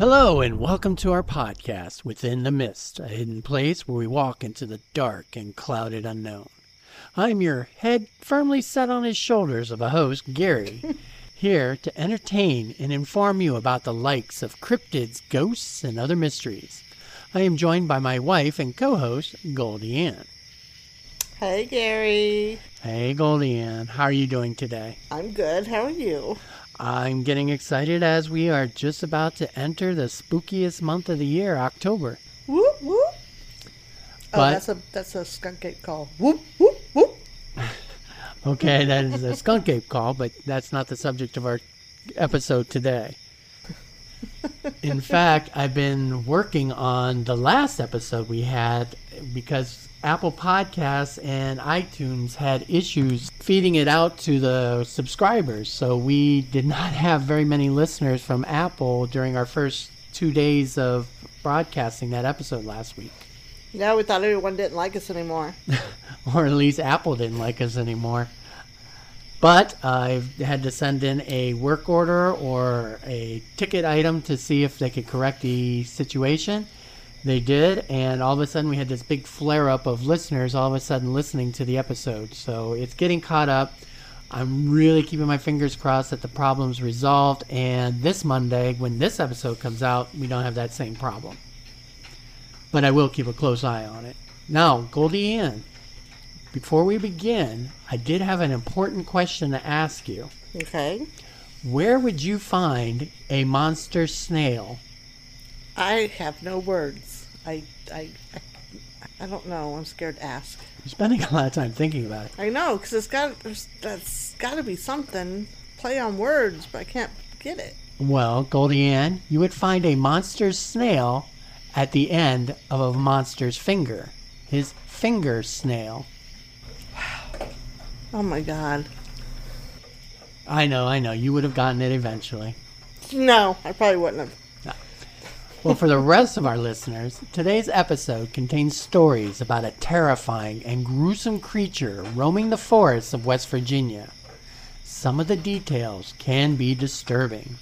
Hello and welcome to our podcast, Within the Mist, a hidden place where we walk into the dark and clouded unknown. I'm your head firmly set on his shoulders of a host, Gary, here to entertain and inform you about the likes of cryptids, ghosts, and other mysteries. I am joined by my wife and co-host, Goldie Ann. Hey, Gary. Hey, Goldie Ann. How are you doing today? I'm good. How are you? I'm getting excited as we are just about to enter the spookiest month of the year, October. Whoop, whoop. But, oh, that's a skunk ape call. Whoop, whoop, whoop. Okay, that is a skunk ape call, but that's not the subject of our episode today. In fact, I've been working on the last episode we had because Apple Podcasts and iTunes had issues feeding it out to the subscribers. So we did not have very many listeners from Apple during our first 2 days of broadcasting that episode last week. Yeah, we thought everyone didn't like us anymore. Or at least Apple didn't like us anymore. But I've had to send in a work order or a ticket item to see if they could correct the situation. They did, and all of a sudden we had this big flare-up of listeners all of a sudden listening to the episode. So it's getting caught up. I'm really keeping my fingers crossed that the problem's resolved, and this Monday, when this episode comes out, we don't have that same problem. But I will keep a close eye on it. Now, Goldie Ann, before we begin, I did have an important question to ask you. Okay. Where would you find a monster snail? I have no words. I don't know. I'm scared to ask. You're spending a lot of time thinking about it. I know, because that's got to be something. Play on words, but I can't get it. Well, Goldie Ann, you would find a monster's snail at the end of a monster's finger. His finger snail. Wow. Oh, my God. I know. You would have gotten it eventually. No, I probably wouldn't have. Well, for the rest of our listeners, today's episode contains stories about a terrifying and gruesome creature roaming the forests of West Virginia. Some of the details can be disturbing.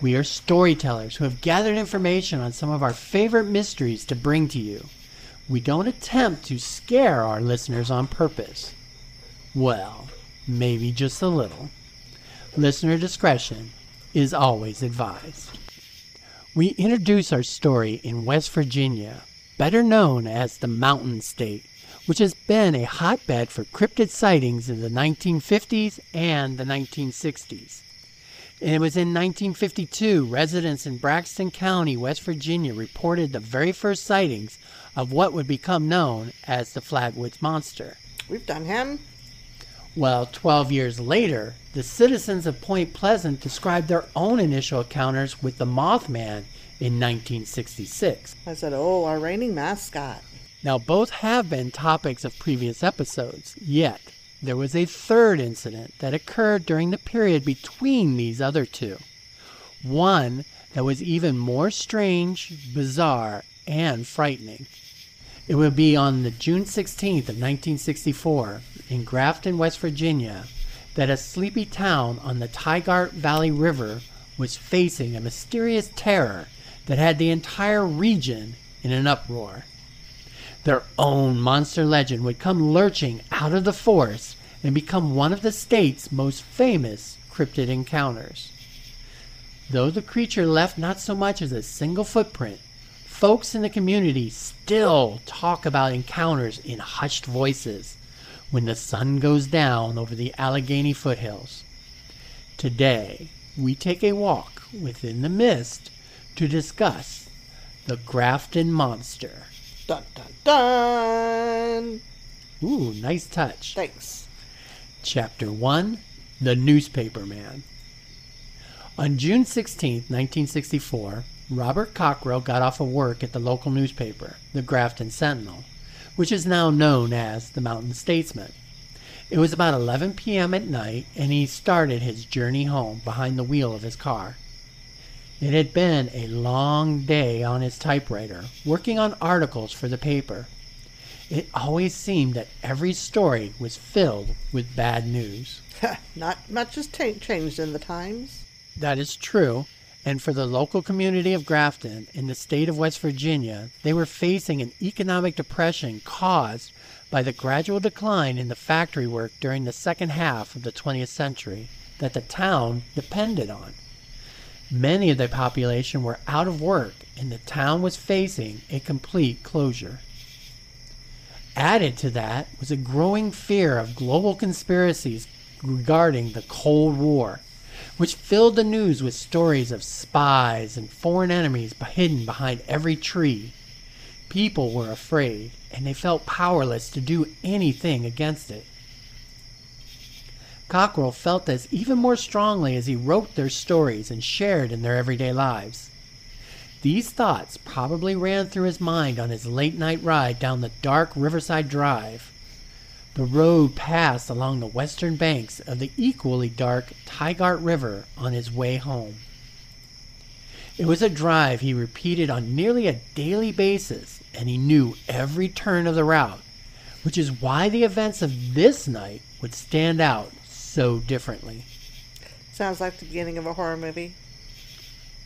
We are storytellers who have gathered information on some of our favorite mysteries to bring to you. We don't attempt to scare our listeners on purpose. Well, maybe just a little. Listener discretion is always advised. We introduce our story in West Virginia, better known as the Mountain State, which has been a hotbed for cryptid sightings in the 1950s and the 1960s. And it was in 1952 residents in Braxton County, West Virginia, reported the very first sightings of what would become known as the Flatwoods Monster. We've done him. Well, 12 years later, the citizens of Point Pleasant described their own initial encounters with the Mothman in 1966. I said, oh, our reigning mascot. Now, both have been topics of previous episodes, yet there was a third incident that occurred during the period between these other two. One that was even more strange, bizarre, and frightening. It will be on the June 16th of 1964 in Grafton, West Virginia, that a sleepy town on the Tygart Valley River was facing a mysterious terror that had the entire region in an uproar. Their own monster legend would come lurching out of the forest and become one of the state's most famous cryptid encounters. Though the creature left not so much as a single footprint, folks in the community still talk about encounters in hushed voices when the sun goes down over the Allegheny foothills. Today, we take a walk within the mist to discuss the Grafton Monster. Dun, dun, dun! Ooh, nice touch. Thanks. Chapter 1, The Newspaper Man. On June 16, 1964, Robert Cockrell got off of work at the local newspaper, the Grafton Sentinel, which is now known as the Mountain Statesman. It was about 11 p.m. at night, and he started his journey home behind the wheel of his car. It had been a long day on his typewriter, working on articles for the paper. It always seemed that every story was filled with bad news. Not much has changed in the times. That is true. and for the local community of Grafton in the state of West Virginia, they were facing an economic depression caused by the gradual decline in the factory work during the second half of the 20th century that the town depended on. Many of the population were out of work, and the town was facing a complete closure. Added to that was a growing fear of global conspiracies regarding the Cold War, which filled the news with stories of spies and foreign enemies hidden behind every tree. People were afraid, and they felt powerless to do anything against it. Cockrell felt this even more strongly as he wrote their stories and shared in their everyday lives. These thoughts probably ran through his mind on his late-night ride down the dark Riverside Drive. The road passed along the western banks of the equally dark Tygart River on his way home. It was a drive he repeated on nearly a daily basis, and he knew every turn of the route, which is why the events of this night would stand out so differently. Sounds like the beginning of a horror movie.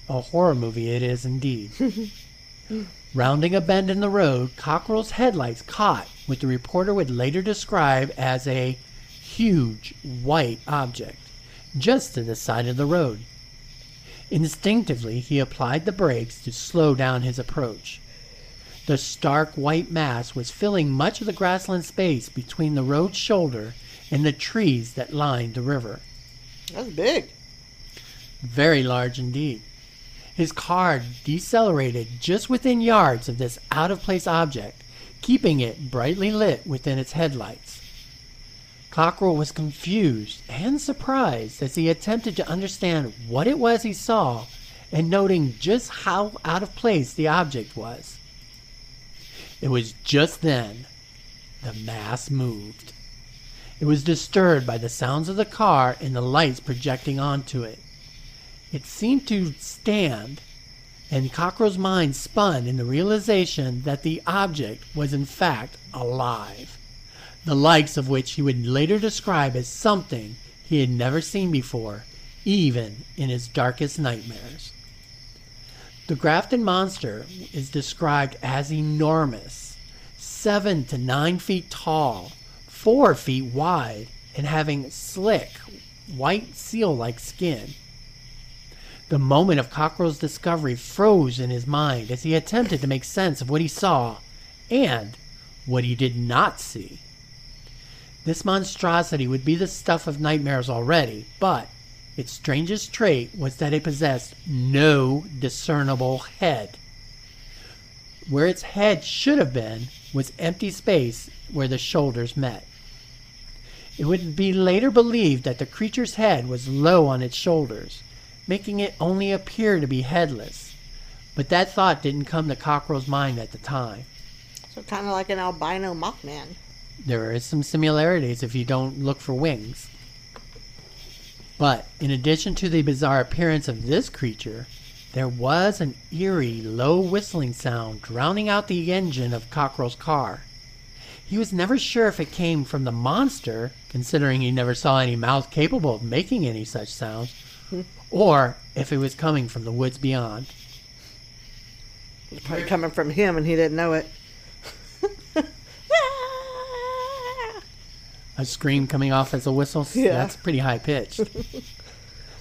A horror movie it is indeed. Rounding a bend in the road, Cockrell's headlights caught what the reporter would later describe as a huge white object just to the side of the road. Instinctively, he applied the brakes to slow down his approach. The stark white mass was filling much of the grassland space between the road's shoulder and the trees that lined the river. That's big. Very large indeed. His car decelerated just within yards of this out-of-place object, keeping it brightly lit within its headlights. Cockrell was confused and surprised as he attempted to understand what it was he saw and noting just how out of place the object was. It was just then the mass moved. It was disturbed by the sounds of the car and the lights projecting onto it. It seemed to stand, and Cockrell's mind spun in the realization that the object was in fact alive, the likes of which he would later describe as something he had never seen before, even in his darkest nightmares. The Grafton Monster is described as enormous, 7 to 9 feet tall, 4 feet wide, and having slick, white seal-like skin. The moment of Cockrell's discovery froze in his mind as he attempted to make sense of what he saw and what he did not see. This monstrosity would be the stuff of nightmares already, but its strangest trait was that it possessed no discernible head. Where its head should have been was empty space where the shoulders met. It would be later believed that the creature's head was low on its shoulders, making it only appear to be headless. But that thought didn't come to Cockrell's mind at the time. So kind of like an albino Mothman. There is some similarities if you don't look for wings. But in addition to the bizarre appearance of this creature, there was an eerie, low whistling sound drowning out the engine of Cockrell's car. He was never sure if it came from the monster, considering he never saw any mouth capable of making any such sounds, or if it was coming from the woods beyond. It was probably coming from him and he didn't know it. A scream coming off as a whistle? Yeah. That's pretty high-pitched.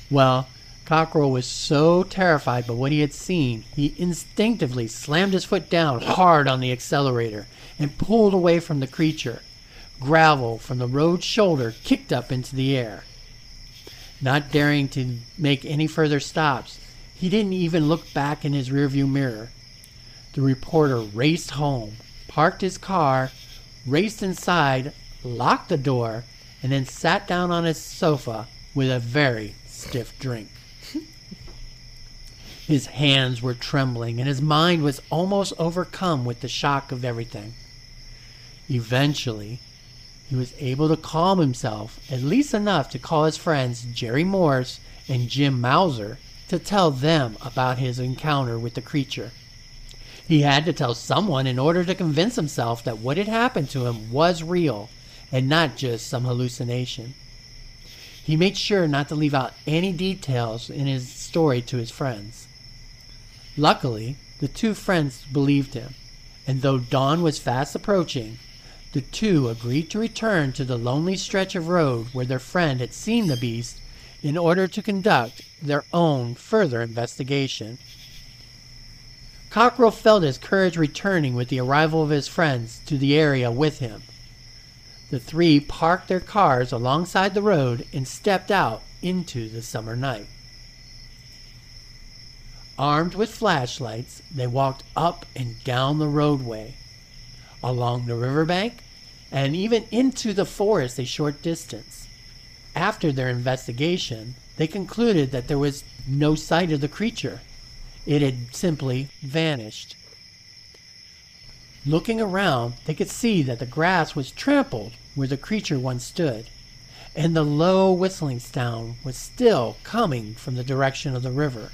Well, Cockrell was so terrified by what he had seen, he instinctively slammed his foot down hard on the accelerator and pulled away from the creature. Gravel from the road's shoulder kicked up into the air. Not daring to make any further stops, he didn't even look back in his rearview mirror. The reporter raced home, parked his car, raced inside, locked the door, and then sat down on his sofa with a very stiff drink. His hands were trembling, and his mind was almost overcome with the shock of everything. Eventually, he was able to calm himself, at least enough to call his friends Jerry Morse and Jim Mauser to tell them about his encounter with the creature. He had to tell someone in order to convince himself that what had happened to him was real and not just some hallucination. He made sure not to leave out any details in his story to his friends. Luckily, the two friends believed him, and though dawn was fast approaching, the two agreed to return to the lonely stretch of road where their friend had seen the beast in order to conduct their own further investigation. Cockrell felt his courage returning with the arrival of his friends to the area with him. The three parked their cars alongside the road and stepped out into the summer night. Armed with flashlights, they walked up and down the roadway, along the riverbank, and even into the forest a short distance. After their investigation, they concluded that there was no sight of the creature. It had simply vanished. Looking around, they could see that the grass was trampled where the creature once stood, and the low whistling sound was still coming from the direction of the river.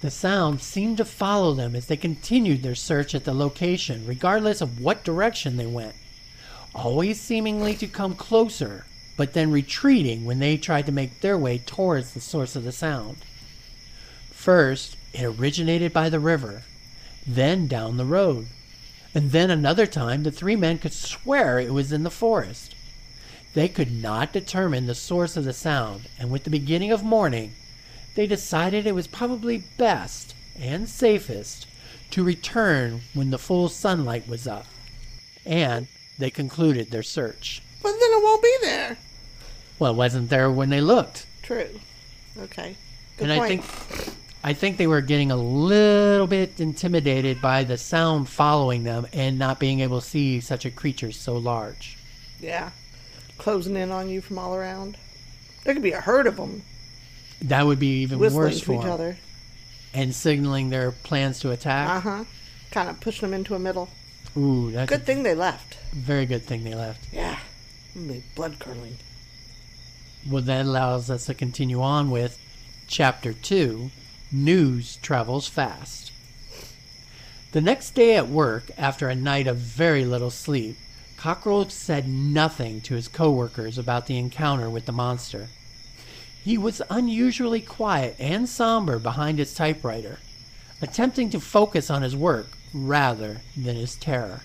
The sound seemed to follow them as they continued their search at the location, regardless of what direction they went, always seemingly to come closer, but then retreating when they tried to make their way towards the source of the sound. First, it originated by the river, then down the road, and then another time the three men could swear it was in the forest. They could not determine the source of the sound, and with the beginning of morning, they decided it was probably best and safest to return when the full sunlight was up, and they concluded their search. Well, then it won't be there. Well, it wasn't there when they looked. True. Okay. Good and point. I think they were getting a little bit intimidated by the sound following them and not being able to see such a creature so large. Yeah. Closing in on you from all around. There could be a herd of them. That would be even worse for them. Whistling to each other. And signaling their plans to attack. Uh-huh. Kind of pushing them into a middle. Ooh, that's good thing they left. Very good thing they left. Yeah. Blood curdling. Well, that allows us to continue on with Chapter 2, News Travels Fast. The next day at work, after a night of very little sleep, Cockrell said nothing to his co-workers about the encounter with the monster. He was unusually quiet and somber behind his typewriter, attempting to focus on his work rather than his terror.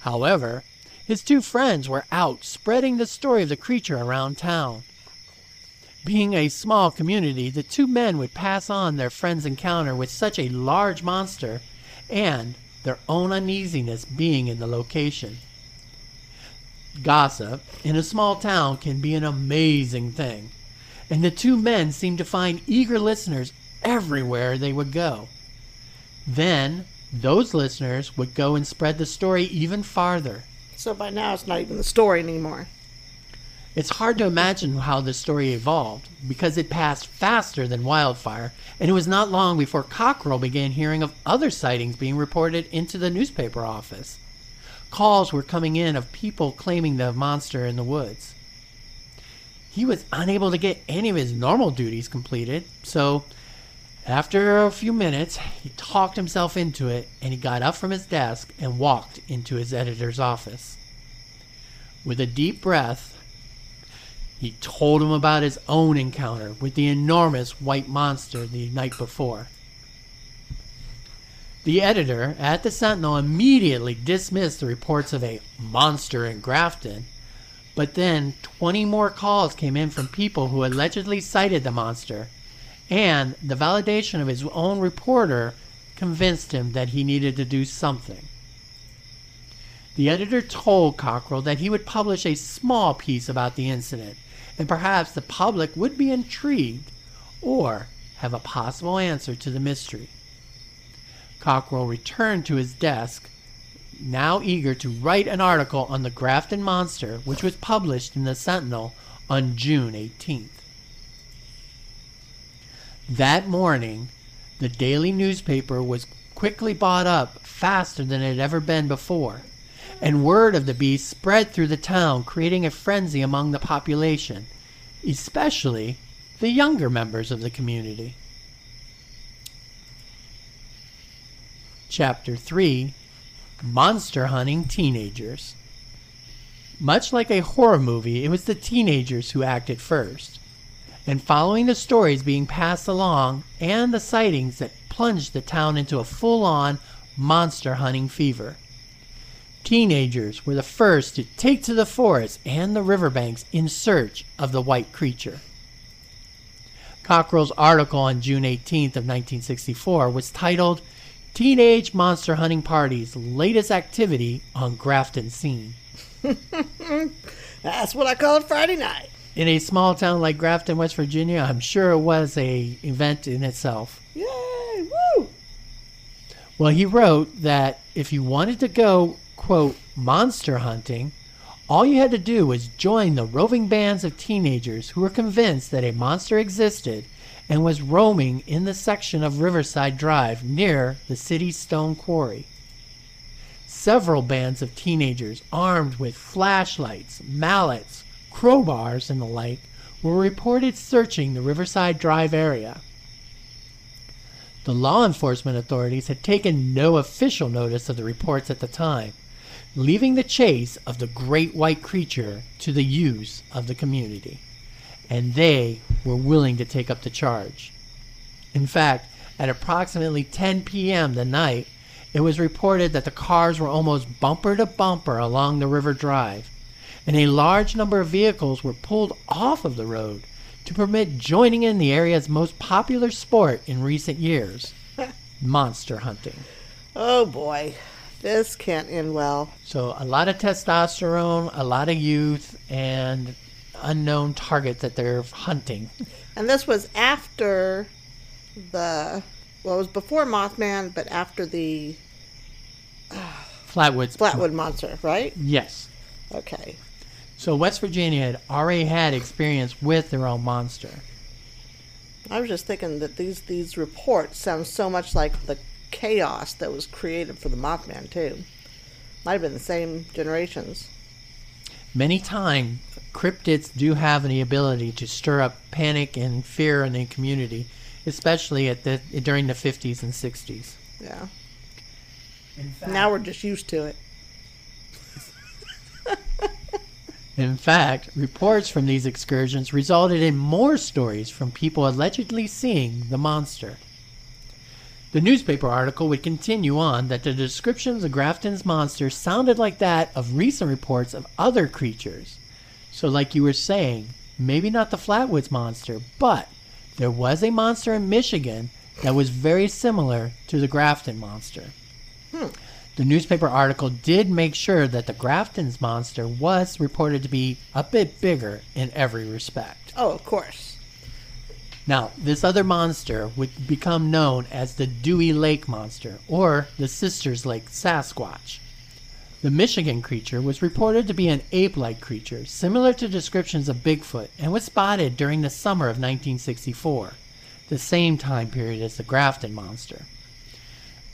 However, his two friends were out spreading the story of the creature around town. Being a small community, the two men would pass on their friend's encounter with such a large monster and their own uneasiness being in the location. Gossip in a small town can be an amazing thing, and the two men seemed to find eager listeners everywhere they would go. Then, those listeners would go and spread the story even farther. So by now it's not even the story anymore. It's hard to imagine how the story evolved, because it passed faster than wildfire, and it was not long before Cockrell began hearing of other sightings being reported into the newspaper office. Calls were coming in of people claiming the monster in the woods. He was unable to get any of his normal duties completed, so after a few minutes, he talked himself into it, and he got up from his desk and walked into his editor's office. With a deep breath, he told him about his own encounter with the enormous white monster the night before. The editor at the Sentinel immediately dismissed the reports of a monster in Grafton, but then 20 more calls came in from people who allegedly sighted the monster, and the validation of his own reporter convinced him that he needed to do something. The editor told Cockrell that he would publish a small piece about the incident, and perhaps the public would be intrigued or have a possible answer to the mystery. Cockrell returned to his desk, now eager to write an article on the Grafton Monster, which was published in the Sentinel on June 18th. That morning, the daily newspaper was quickly bought up faster than it had ever been before, and word of the beast spread through the town, creating a frenzy among the population, especially the younger members of the community. Chapter 3, Monster Hunting Teenagers. Much like a horror movie, it was the teenagers who acted first. And following the stories being passed along and the sightings that plunged the town into a full-on monster hunting fever. Teenagers were the first to take to the forests and the riverbanks in search of the white creature. Cockrell's article on June 18th of 1964 was titled Teenage Monster Hunting Party's Latest Activity on Grafton Scene. That's what I call it Friday night. In a small town like Grafton, West Virginia, I'm sure it was an event in itself. Yay! Woo! Well, he wrote that if you wanted to go, quote, monster hunting, all you had to do was join the roving bands of teenagers who were convinced that a monster existed and was roaming in the section of Riverside Drive near the city's stone quarry. Several bands of teenagers armed with flashlights, mallets, crowbars, and the like were reported searching the Riverside Drive area. The law enforcement authorities had taken no official notice of the reports at the time, leaving the chase of the great white creature to the use of the community. And they were willing to take up the charge. In fact, at approximately 10 p.m. the night, it was reported that the cars were almost bumper to bumper along the river drive, and a large number of vehicles were pulled off of the road to permit joining in the area's most popular sport in recent years, monster hunting. Oh boy, this can't end well. So a lot of testosterone, a lot of youth, and unknown target that they're hunting. And this was after the, well, it was before Mothman, but after the Flatwoods Monster, right? Yes. Okay. So West Virginia had already had experience with their own monster. I was just thinking that these reports sound so much like the chaos that was created for the Mothman, too. Might have been the same generations. Many times, cryptids do have the ability to stir up panic and fear in the community, especially during the 50s and 60s. Yeah. In fact, now we're just used to it. In fact, reports from these excursions resulted in more stories from people allegedly seeing the monster. The newspaper article would continue on that the descriptions of Grafton's monster sounded like that of recent reports of other creatures. So like you were saying, maybe not the Flatwoods Monster, but there was a monster in Michigan that was very similar to the Grafton Monster. The newspaper article did make sure that the Grafton's monster was reported to be a bit bigger in every respect. Oh, of course. Now, this other monster would become known as the Dewey Lake monster, or the Sisters Lake Sasquatch. The Michigan creature was reported to be an ape-like creature, similar to descriptions of Bigfoot, and was spotted during the summer of 1964, the same time period as the Grafton monster.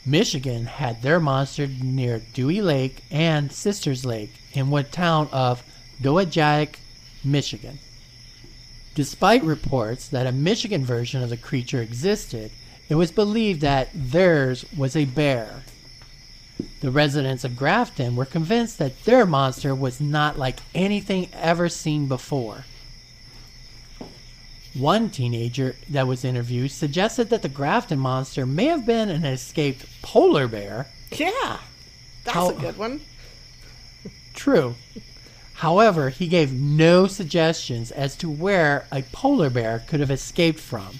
Michigan had their monster near Dewey Lake and Sisters Lake in the town of Dowagiac, Michigan. Despite reports that a Michigan version of the creature existed, it was believed that theirs was a bear. The residents of Grafton were convinced that their monster was not like anything ever seen before. One teenager that was interviewed suggested that the Grafton monster may have been an escaped polar bear. Yeah, that's a good one. True. However, he gave no suggestions as to where a polar bear could have escaped from.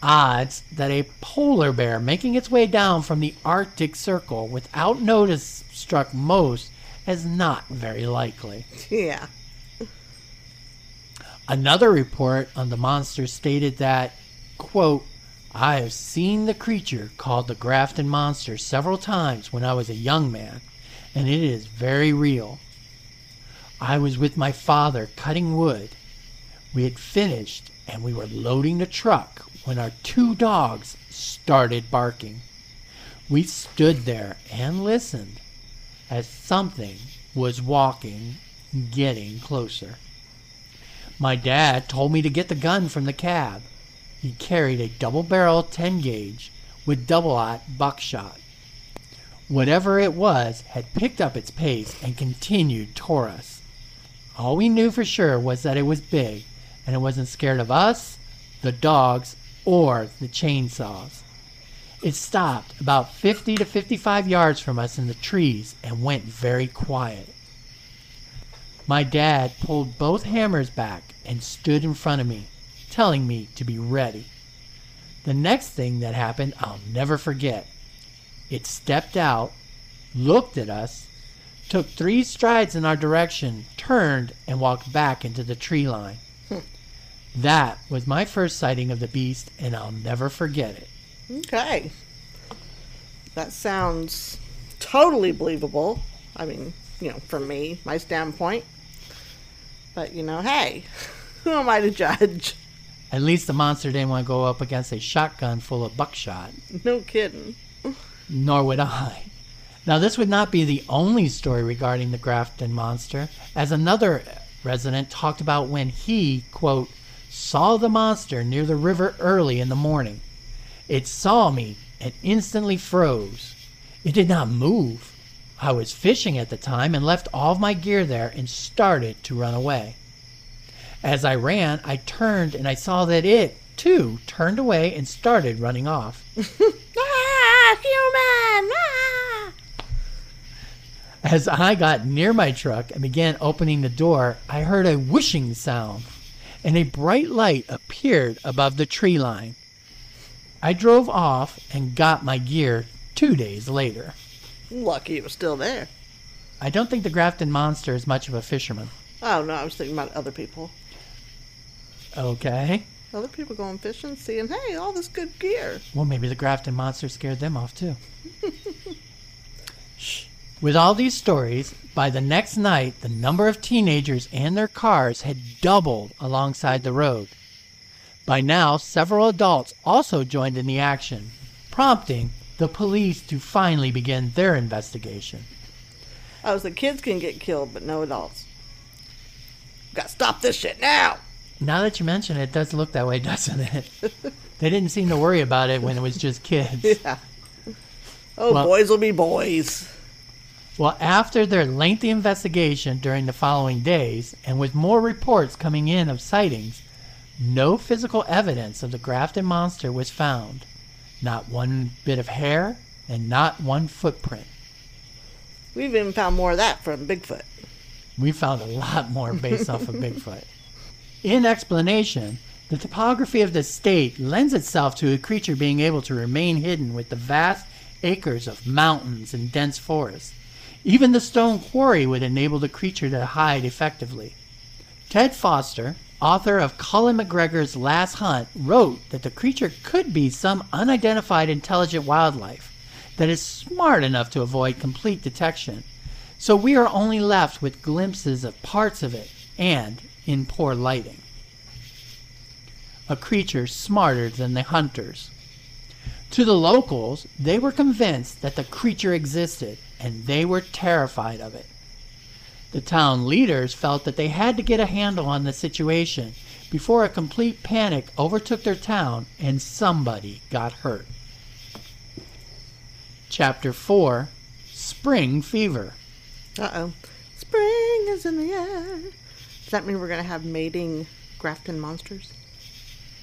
Odds that a polar bear making its way down from the Arctic Circle without notice struck most as not very likely. Yeah. Another report on the monster stated that, quote, I have seen the creature called the Grafton Monster several times when I was a young man, and it is very real. I was with my father cutting wood. We had finished and we were loading the truck when our two dogs started barking. We stood there and listened as something was walking, getting closer. My dad told me to get the gun from the cab. He carried a double-barrel 10-gauge with double-aught buckshot. Whatever it was had picked up its pace and continued toward us. All we knew for sure was that it was big, and it wasn't scared of us, the dogs, or the chainsaws. It stopped about 50 to 55 yards from us in the trees and went very quiet. My dad pulled both hammers back and stood in front of me, telling me to be ready. The next thing that happened I'll never forget. It stepped out, looked at us, took 3 strides in our direction, turned, and walked back into the tree line. That was my first sighting of the beast, and I'll never forget it. Okay. That sounds totally believable. I mean, you know, from me, my standpoint. But, you know, hey, who am I to judge? At least the monster didn't want to go up against a shotgun full of buckshot. No kidding. Nor would I. Now, this would not be the only story regarding the Grafton Monster, as another resident talked about when he, quote, saw the monster near the river early in the morning. It saw me and instantly froze. It did not move. I was fishing at the time and left all of my gear there and started to run away. As I ran, I turned and I saw that it, too, turned away and started running off. Human! Ah! As I got near my truck and began opening the door, I heard a whooshing sound and a bright light appeared above the tree line. I drove off and got my gear 2 days later. Lucky it was still there. I don't think the Grafton Monster is much of a fisherman. Oh, no, I was thinking about other people. Okay. Other people going fishing, seeing, hey, all this good gear. Well, maybe the Grafton Monster scared them off, too. With all these stories, by the next night, the number of teenagers and their cars had doubled alongside the road. By now, several adults also joined in the action, prompting the police to finally begin their investigation. Oh, so kids can get killed, but no adults. Gotta stop this shit now! Now that you mention it, it does look that way, doesn't it? They didn't seem to worry about it when it was just kids. Yeah. Oh, well, boys will be boys. Well, after their lengthy investigation during the following days, and with more reports coming in of sightings, no physical evidence of the Grafton Monster was found. Not one bit of hair and not one footprint. We've even found more of that from Bigfoot. We found a lot more based off of Bigfoot. In explanation, the topography of the state lends itself to a creature being able to remain hidden with the vast acres of mountains and dense forests. Even the stone quarry would enable the creature to hide effectively. Ted Foster, author of Colin McGregor's Last Hunt, wrote that the creature could be some unidentified intelligent wildlife that is smart enough to avoid complete detection, so we are only left with glimpses of parts of it and in poor lighting. A creature smarter than the hunters. To the locals, they were convinced that the creature existed and they were terrified of it. The town leaders felt that they had to get a handle on the situation before a complete panic overtook their town and somebody got hurt. Chapter 4, Spring Fever. Uh-oh. Spring is in the air. Does that mean we're going to have mating Grafton monsters?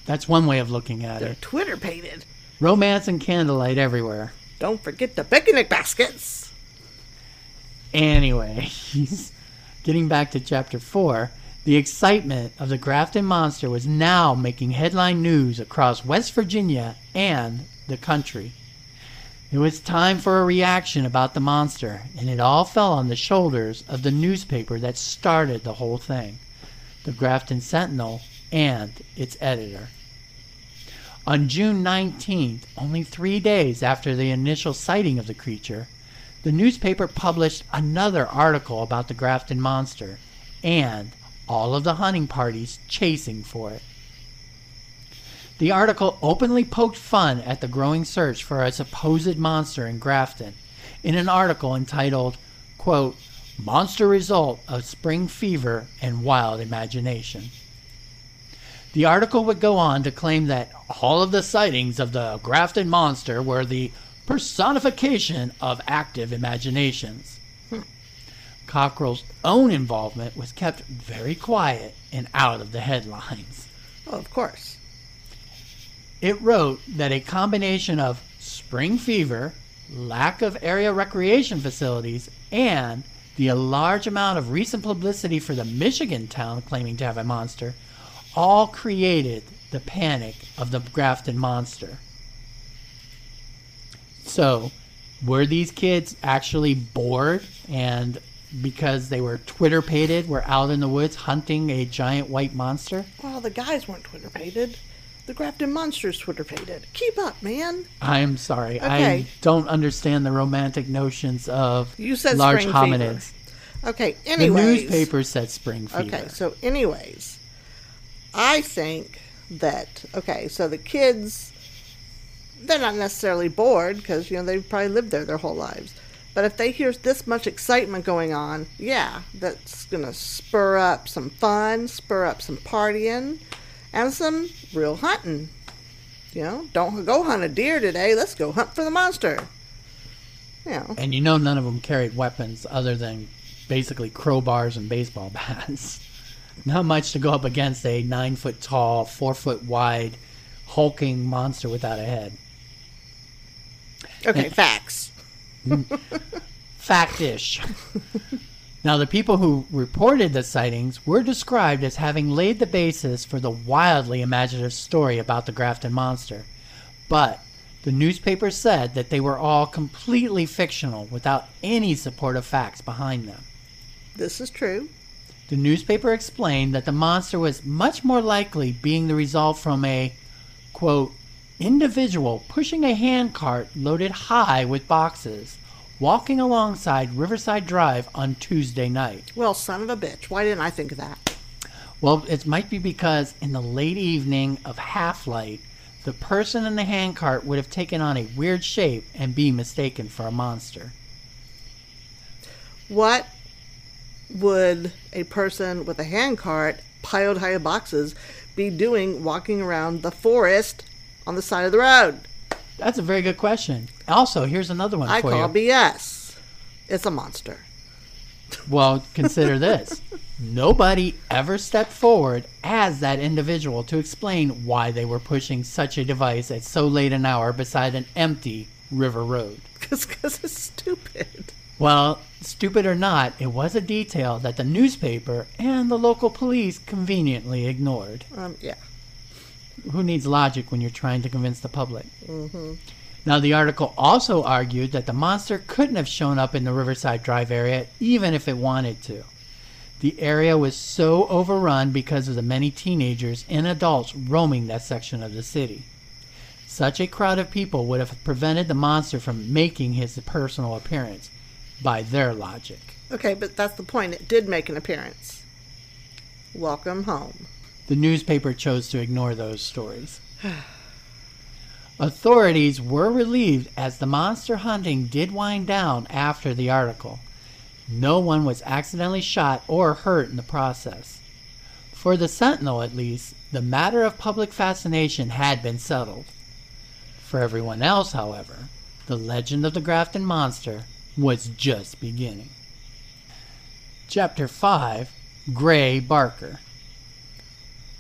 That's one way of looking at it. They're Twitter-pated. Romance and candlelight everywhere. Don't forget the picnic baskets. Anyway, getting back to Chapter 4, the excitement of the Grafton Monster was now making headline news across West Virginia and the country. It was time for a reaction about the monster, and it all fell on the shoulders of the newspaper that started the whole thing, the Grafton Sentinel and its editor. On June 19th, only 3 days after the initial sighting of the creature, the newspaper published another article about the Grafton Monster and all of the hunting parties chasing for it. The article openly poked fun at the growing search for a supposed monster in Grafton in an article entitled, quote, Monster Result of Spring Fever and Wild Imagination. The article would go on to claim that all of the sightings of the Grafton Monster were the personification of active imaginations. Cockrell's own involvement was kept very quiet and out of the headlines. Oh, of course. It wrote that a combination of spring fever, lack of area recreation facilities, and the large amount of recent publicity for the Michigan town claiming to have a monster all created the panic of the Grafton Monster. So, were these kids actually bored and because they were Twitter-pated, were out in the woods hunting a giant white monster? Well, the guys weren't Twitter-pated. The Grafton Monster's Twitter-pated. Keep up, man. I'm sorry. Okay. I don't understand the romantic notions of large hominids. Fever. Okay, anyways. The newspaper said spring fever. Okay, so anyways, I think that, okay, so the kids, they're not necessarily bored because, you know, they've probably lived there their whole lives. But if they hear this much excitement going on, yeah, that's going to spur up some fun, spur up some partying, and some real hunting. You know, don't go hunt a deer today. Let's go hunt for the monster. You know. And you know none of them carried weapons other than basically crowbars and baseball bats. Not much to go up against a 9-foot-tall, 4-foot-wide, hulking monster without a head. Okay, and facts. Fact-ish. Now, the people who reported the sightings were described as having laid the basis for the wildly imaginative story about the Grafton Monster, but the newspaper said that they were all completely fictional without any supportive facts behind them. This is true. The newspaper explained that the monster was much more likely being the result from a, quote, individual pushing a handcart loaded high with boxes, walking alongside Riverside Drive on Tuesday night. Well, son of a bitch, why didn't I think of that? Well, it might be because in the late evening of half-light, the person in the handcart would have taken on a weird shape and be mistaken for a monster. What would a person with a handcart piled high of boxes be doing walking around the forest on the side of the road? That's a very good question. Also, here's another one for you. I call BS. It's a monster. Well, consider this. Nobody ever stepped forward as that individual to explain why they were pushing such a device at so late an hour beside an empty river road. Because it's stupid. Well, stupid or not, it was a detail that the newspaper and the local police conveniently ignored. Yeah. Who needs logic when you're trying to convince the public? Mm-hmm. Now, the article also argued that the monster couldn't have shown up in the Riverside Drive area, even if it wanted to. The area was so overrun because of the many teenagers and adults roaming that section of the city. Such a crowd of people would have prevented the monster from making his personal appearance, by their logic. Okay, but that's the point. It did make an appearance. Welcome home. The newspaper chose to ignore those stories. Authorities were relieved as the monster hunting did wind down after the article. No one was accidentally shot or hurt in the process. For the Sentinel, at least, the matter of public fascination had been settled. For everyone else, however, the legend of the Grafton Monster was just beginning. Chapter 5, Gray Barker.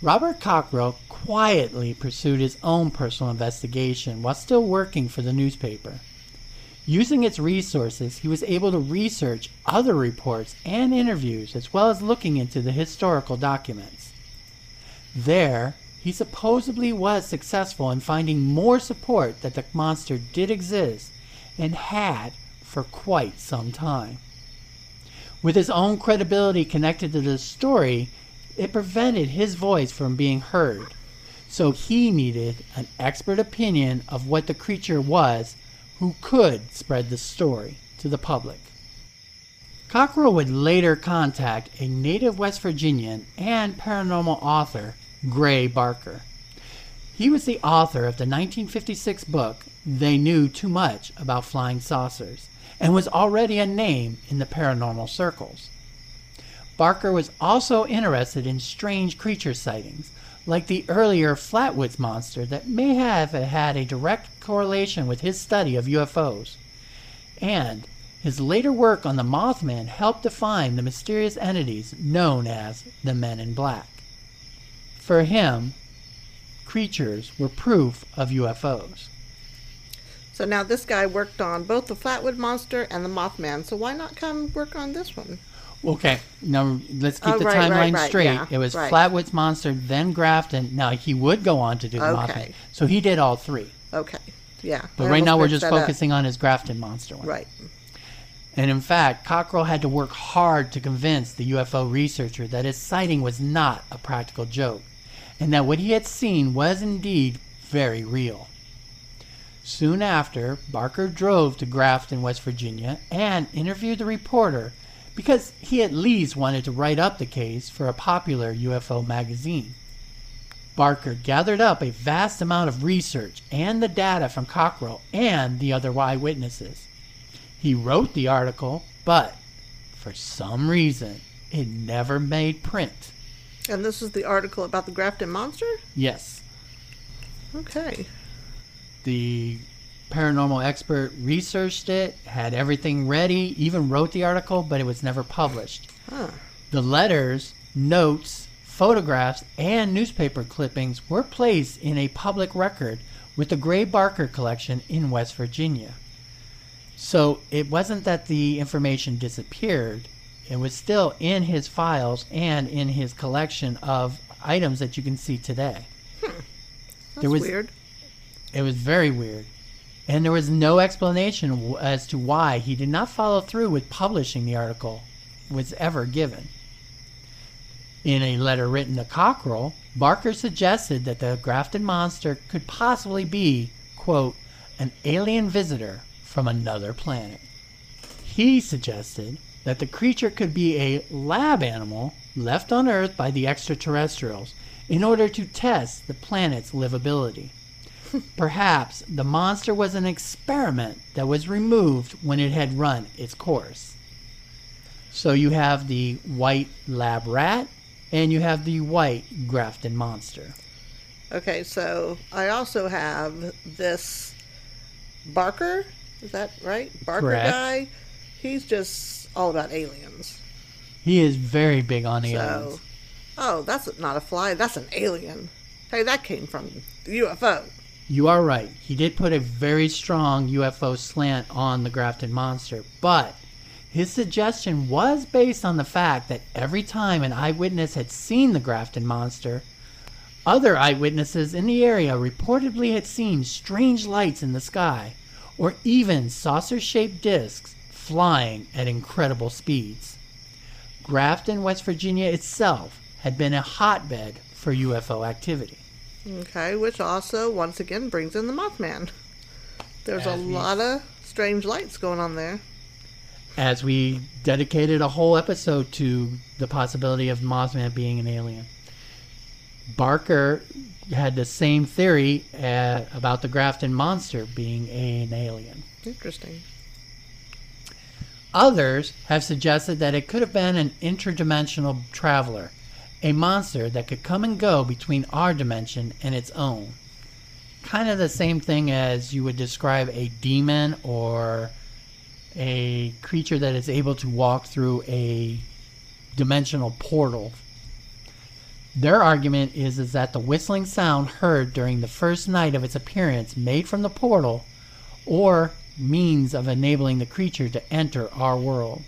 Robert Cockrell quietly pursued his own personal investigation while still working for the newspaper. Using its resources, he was able to research other reports and interviews, as well as looking into the historical documents. There, he supposedly was successful in finding more support that the monster did exist and had for quite some time. With his own credibility connected to the story, it prevented his voice from being heard, so he needed an expert opinion of what the creature was who could spread the story to the public. Cockrell would later contact a native West Virginian and paranormal author, Gray Barker. He was the author of the 1956 book, They Knew Too Much About Flying Saucers, and was already a name in the paranormal circles. Barker was also interested in strange creature sightings, like the earlier Flatwoods Monster that may have had a direct correlation with his study of UFOs. And His later work on the Mothman helped define the mysterious entities known as the Men in Black. For him, creatures were proof of UFOs. So now this guy worked on both the Flatwood Monster and the Mothman, so why not come work on this one? Okay, now let's keep the timeline straight. Yeah, it was Flatwoods Monster, then Grafton. Now he would go on to do the Mothman. So he did all three. Okay, yeah. But right now we're just focusing on his Grafton Monster one. Right. And in fact, Cockrell had to work hard to convince the UFO researcher that his sighting was not a practical joke, and that what he had seen was indeed very real. Soon after, Barker drove to Grafton, West Virginia, and interviewed the reporter because he at least wanted to write up the case for a popular UFO magazine. Barker gathered up a vast amount of research and the data from Cockrell and the other eyewitnesses. He wrote the article, but for some reason, it never made print. And this is the article about the Grafton Monster? Yes. Okay. The paranormal expert researched it, had everything ready, even wrote the article, but it was never published. Huh. The letters, notes, photographs, and newspaper clippings were placed in a public record with the Gray Barker collection in West Virginia. So it wasn't that the information disappeared. It was still in his files and in his collection of items that you can see today. Hmm. That's weird. It was very weird. And there was no explanation as to why he did not follow through with publishing the article was ever given. In a letter written to Cockrell, Barker suggested that the Grafton Monster could possibly be, quote, an alien visitor from another planet. He suggested that the creature could be a lab animal left on Earth by the extraterrestrials in order to test the planet's livability. Perhaps the monster was an experiment that was removed when it had run its course. So you have the white lab rat and you have the white Grafton Monster. Okay, so I also have this Barker, is that right? Barker Correct. Guy, he's just all about aliens. He is very big on aliens. So, oh, that's not a fly, that's an alien. Hey, that came from the UFO. You are right. He did put a very strong UFO slant on the Grafton Monster, but his suggestion was based on the fact that every time an eyewitness had seen the Grafton Monster, other eyewitnesses in the area reportedly had seen strange lights in the sky, or even saucer-shaped discs flying at incredible speeds. Grafton, West Virginia itself had been a hotbed for UFO activity. Okay, which also, once again, brings in the Mothman. There's a lot of strange lights going on there. As we dedicated a whole episode to the possibility of Mothman being an alien. Barker had the same theory about the Grafton Monster being an alien. Interesting. Others have suggested that it could have been an interdimensional traveler, a monster that could come and go between our dimension and its own. Kind of the same thing as you would describe a demon or a creature that is able to walk through a dimensional portal. Their argument is that the whistling sound heard during the first night of its appearance made from the portal or means of enabling the creature to enter our world.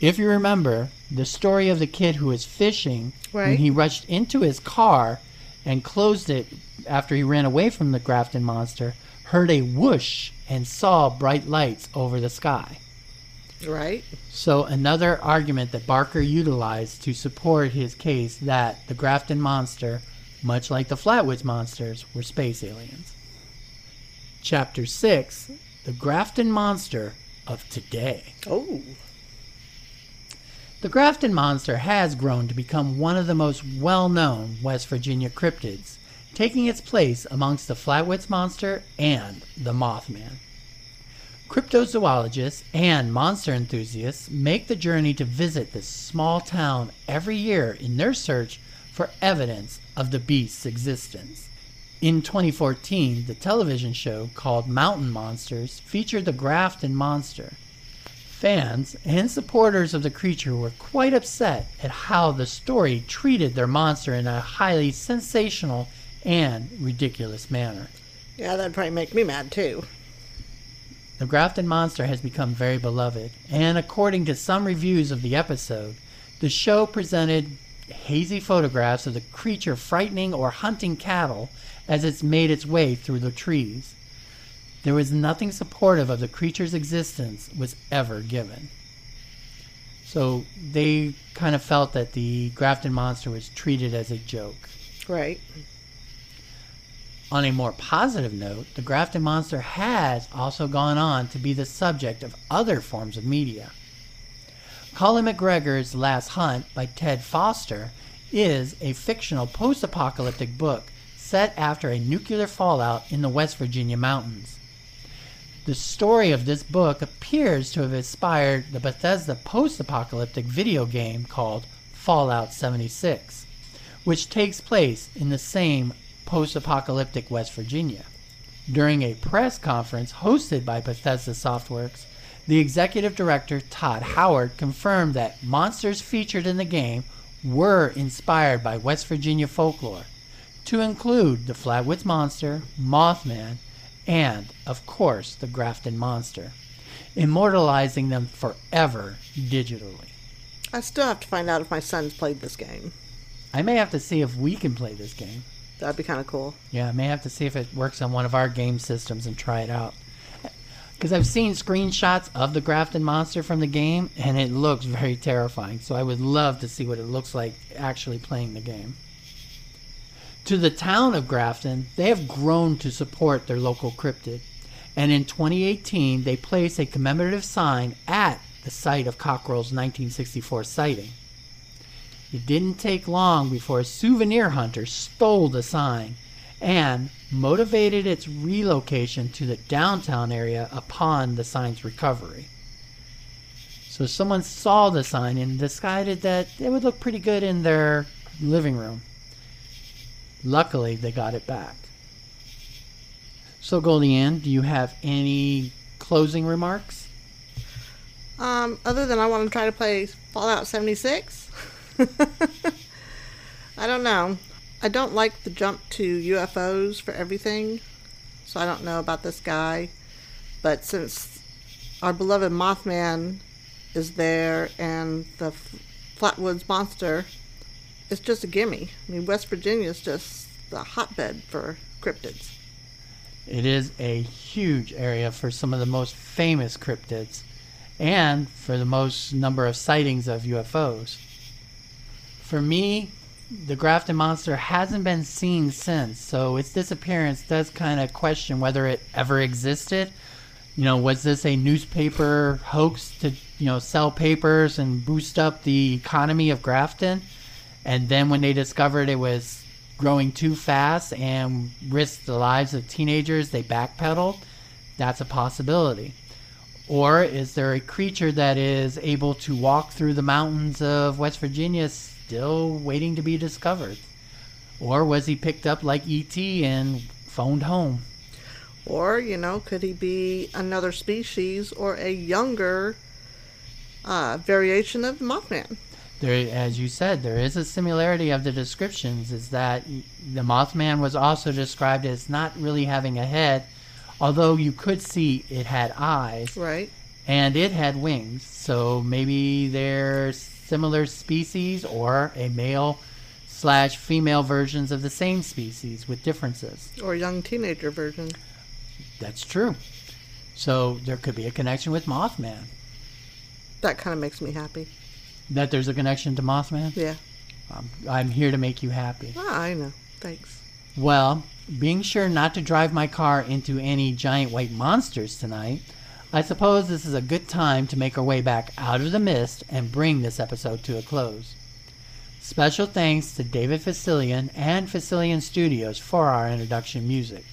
If you remember, the story of the kid who was fishing when he rushed into his car and closed it after he ran away from the Grafton Monster, heard a whoosh and saw bright lights over the sky. Right. So another argument that Barker utilized to support his case that the Grafton Monster, much like the Flatwoods Monsters, were space aliens. Chapter 6, The Grafton Monster of Today. Oh. The Grafton Monster has grown to become one of the most well-known West Virginia cryptids, taking its place amongst the Flatwoods Monster and the Mothman. Cryptozoologists and monster enthusiasts make the journey to visit this small town every year in their search for evidence of the beast's existence. In 2014, the television show called Mountain Monsters featured the Grafton Monster. Fans and supporters of the creature were quite upset at how the story treated their monster in a highly sensational and ridiculous manner. Yeah, that'd probably make me mad too. The Grafton Monster has become very beloved, and according to some reviews of the episode, the show presented hazy photographs of the creature frightening or hunting cattle as it's made its way through the trees. There was nothing supportive of the creature's existence was ever given. So they kind of felt that the Grafton Monster was treated as a joke. Right. On a more positive note, the Grafton Monster has also gone on to be the subject of other forms of media. Colin McGregor's Last Hunt by Ted Foster is a fictional post-apocalyptic book set after a nuclear fallout in the West Virginia mountains. The story of this book appears to have inspired the Bethesda post-apocalyptic video game called Fallout 76, which takes place in the same post-apocalyptic West Virginia. During a press conference hosted by Bethesda Softworks, the executive director Todd Howard confirmed that monsters featured in the game were inspired by West Virginia folklore, to include the Flatwoods Monster, Mothman, and, of course, the Grafton Monster, immortalizing them forever digitally. I still have to find out if my son's played this game. I may have to see if we can play this game. That'd be kind of cool. Yeah, I may have to see if it works on one of our game systems and try it out. Because I've seen screenshots of the Grafton Monster from the game, and it looks very terrifying, so I would love to see what it looks like actually playing the game. To the town of Grafton, they have grown to support their local cryptid, and in 2018 they placed a commemorative sign at the site of Cockrell's 1964 sighting. It didn't take long before a souvenir hunter stole the sign and motivated its relocation to the downtown area upon the sign's recovery. So someone saw the sign and decided that it would look pretty good in their living room. Luckily, they got it back. So, Goldie Ann, do you have any closing remarks? Other than I want to try to play Fallout 76? I don't know. I don't like the jump to UFOs for everything, so I don't know about this guy. But since our beloved Mothman is there and the Flatwoods Monster, it's just a gimme. I mean, West Virginia is just the hotbed for cryptids. It is a huge area for some of the most famous cryptids and for the most number of sightings of UFOs. For me, the Grafton Monster hasn't been seen since, so its disappearance does kind of question whether it ever existed. You know, was this a newspaper hoax to, you know, sell papers and boost up the economy of Grafton? And then when they discovered it was growing too fast and risked the lives of teenagers, they backpedaled. That's a possibility. Or is there a creature that is able to walk through the mountains of West Virginia still waiting to be discovered? Or was he picked up like E.T. and phoned home? Or, you know, could he be another species or a younger variation of Mothman? There, as you said, there is a similarity of the descriptions, is that the Mothman was also described as not really having a head, although you could see it had eyes. Right. And it had wings. So maybe they're similar species or a male/female versions of the same species with differences. Or young teenager version. That's true. So there could be a connection with Mothman. That kind of makes me happy. That there's a connection to Mothman? Yeah. I'm here to make you happy. Oh, I know. Thanks. Well, being sure not to drive my car into any giant white monsters tonight, I suppose this is a good time to make our way back out of the mist and bring this episode to a close. Special thanks to David Facilian and Facilian Studios for our introduction music.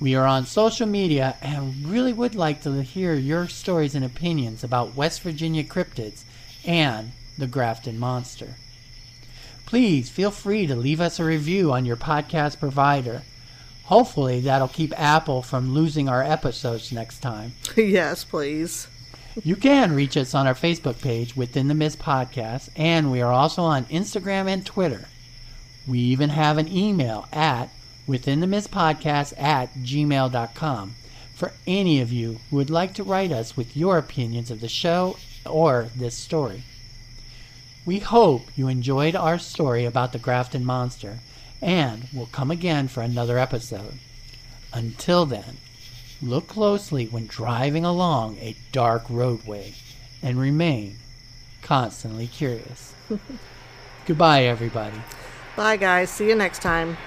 We are on social media and really would like to hear your stories and opinions about West Virginia cryptids and the Grafton Monster. Please feel free to leave us a review on your podcast provider. Hopefully that'll keep Apple from losing our episodes next time. Yes, please. You can reach us on our Facebook page, Within the Mist Podcast, and we are also on Instagram and Twitter. We even have an email at withintthemistpodcast@gmail.com for any of you who would like to write us with your opinions of the show or this story. We hope you enjoyed our story about the Grafton Monster, and we'll come again for another episode. Until then, look closely when driving along a dark roadway and remain constantly curious. Goodbye, everybody. Bye, guys. See you next time.